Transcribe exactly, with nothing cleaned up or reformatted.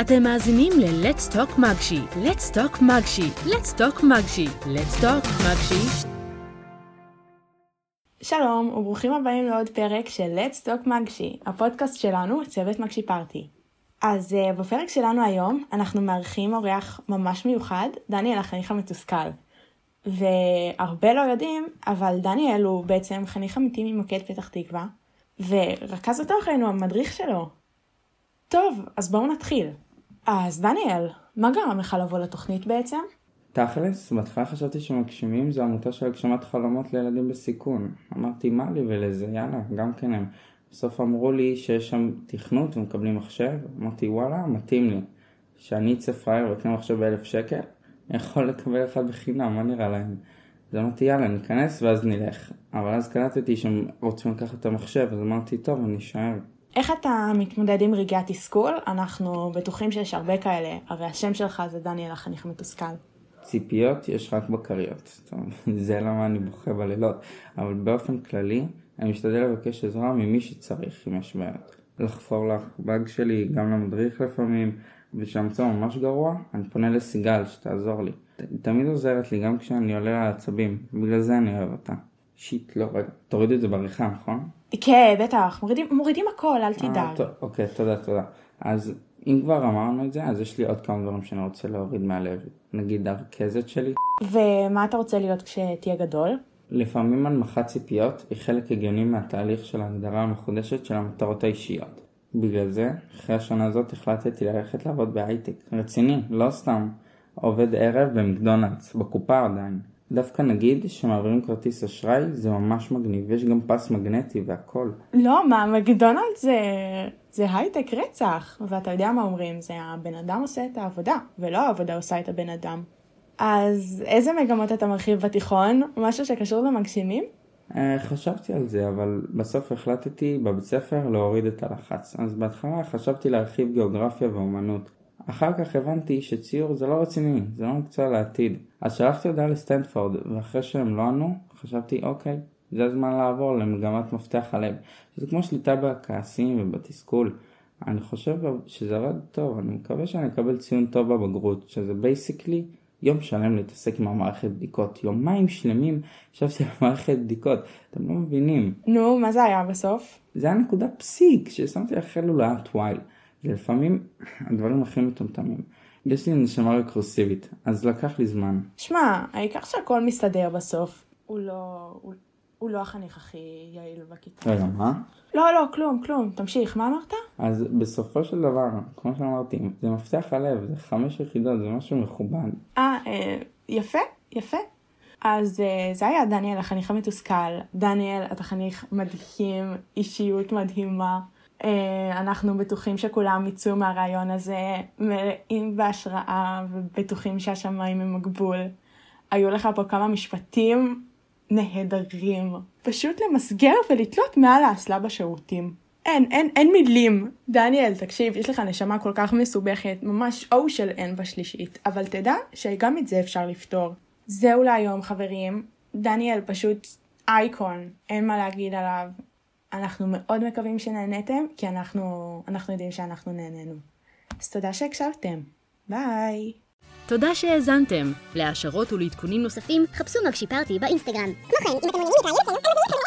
אתם מאזינים ל-Let's Talk Magshi, Let's Talk Magshi, Let's Talk Magshi, Let's Talk Magshi. שלום וברוכים הבאים לעוד פרק של Let's Talk Magshi, הפודקאסט שלנו, צוות מגשי פארטי. אז בפרק שלנו היום אנחנו מארחים אורח ממש מיוחד, דניאל החניך המתוסכל. והרבה לא יודעים, אבל דניאל הוא בעצם חניך אמיתי ממוקד פתח תקווה, ורכז אותו אחרינו המדריך שלו. טוב, אז בואו נתחיל. אז דניאל, מה גרם לך לבוא לתוכנית בעצם? תכלס, בהתחלה חשבתי שמגשימים זו עמותה של הגשמת חלומות לילדים בסיכון. אמרתי, מה לי ולזה, יאללה, גם כן הם. בסוף אמרו לי שיש שם תכנות ומקבלים מחשב. אמרתי, וואלה, מתאים לי. שאני אצא פרייר וקנה מחשב באלף שקל, אני יכול לקבל אחד בחינם, מה נראה להם? אז אמרתי, יאללה, ניכנס ואז נלך. אבל אז קלטתי שהם רוצים לקחת את המחשב, אז אמרתי, טוב, אני אשאר. איך אתה מתמודד עם רגעי התסכול? אנחנו בטוחים שיש הרבה כאלה, הרי השם שלך זה דניאל החניך מתוסכל. ציפיות יש רק בקריות, זה למה אני בוכה בלילות, אבל באופן כללי אני משתדל לבקש עזרה ממי שצריך, אם יש בעיות. לחפור לחבג שלי, גם למדריך לפעמים, ושהמצא ממש גרוע, אני פונה לסיגל שתעזור לי. היא תמיד עוזרת לי גם כשאני עולה לעצבים, בגלל זה אני אוהב אותה. שיט, לא, רגע, תורידו את זה בעריכה, נכון? כן, בטח, מורידים, מורידים הכל, אל תדאג. אוקיי, תודה, תודה. אז אם כבר אמרנו את זה, אז יש לי עוד כמה דברים שאני רוצה להוריד מהלב. נגיד הרכזת שלי. ומה אתה רוצה להיות כשתהיה גדול? לפעמים הנמכת ציפיות היא חלק הגיוני מהתהליך של ההגדרה המחודשת של המטרות האישיות. בגלל זה, אחרי השנה הזאת החלטתי ללכת לעבוד בהייטק. רציני, לא סתם. עובד ערב במקדונלדס, בקופה עדיין. דווקא נגיד שמעבירים כרטיס אשראי, זה ממש מגניב, יש גם פס מגנטי והכל. לא, מה, מקדונלד זה, זה הייטק רצח, ואתה יודע מה אומרים, זה הבן אדם עושה את העבודה, ולא העבודה עושה את הבן אדם. אז איזה מגמות אתה מרחיב בתיכון? משהו שקשור למגשימים? חשבתי על זה, אבל בסוף החלטתי בבית ספר להוריד את הלחץ. אז בהתחלה חשבתי להרחיב גיאוגרפיה ואומנות. אחר כך הבנתי שציור זה לא רציני, זה לא מקצוע לעתיד. אז שלחתי הודעה לסטנפורד, ואחרי שהם לא ענו, חשבתי, אוקיי, זה הזמן לעבור למגמת מפתח הלב. זה כמו שליטה בכעסים ובתסכול. אני חושב שזה עבד טוב, אני מקווה שאני אקבל ציון טוב בבגרות, שזה בייסיקלי יום שלם להתעסק עם המערכת בדיקות. יומיים שלמים ישבתי על מערכת בדיקות, אתם לא מבינים. נו, מה זה היה בסוף? זה היה נקודה פסיק, ששמתי החלו לאט ווייל. ולפעמים הדברים הכי מטומטמים. יש לי נשמה רקורסיבית, אז לקח לי זמן. שמע, העיקר שהכל מסתדר בסוף. הוא לא, הוא, הוא לא החניך הכי יעיל בכיתה. רגע, מה? לא, לא, כלום, כלום. תמשיך, מה אמרת? אז בסופו של דבר, כמו שאמרתי, זה מפתח הלב, זה חמש יחידות, זה משהו מכובד. אה, יפה, יפה. אז זה היה דניאל, החניך המתוסכל. דניאל, אתה חניך מדהים, אישיות מדהימה. אנחנו בטוחים שכולם יצאו מהרעיון הזה מלאים בהשראה ובטוחים שהשמיים הם מגבול. היו לך פה כמה משפטים נהדרים. פשוט למסגר ולתלות מעל האסלה בשירותים. אין, אין, אין מילים. דניאל, תקשיב, יש לך נשמה כל כך מסובכת, ממש או של אין בשלישית, אבל תדע שגם את זה אפשר לפתור. זהו להיום חברים. דניאל פשוט אייקון, אין מה להגיד עליו. אנחנו מאוד מקווים שנהנתם, כי אנחנו, אנחנו יודעים שאנחנו נהנינו. אז תודה שהקשבתם. ביי. תודה שהאזנתם. להשארות ולעדכונים נוספים, חפשו מגשי פארטי באינסטגרם. כמו כן, אם אתם מעוניינים להתראיין אצלנו,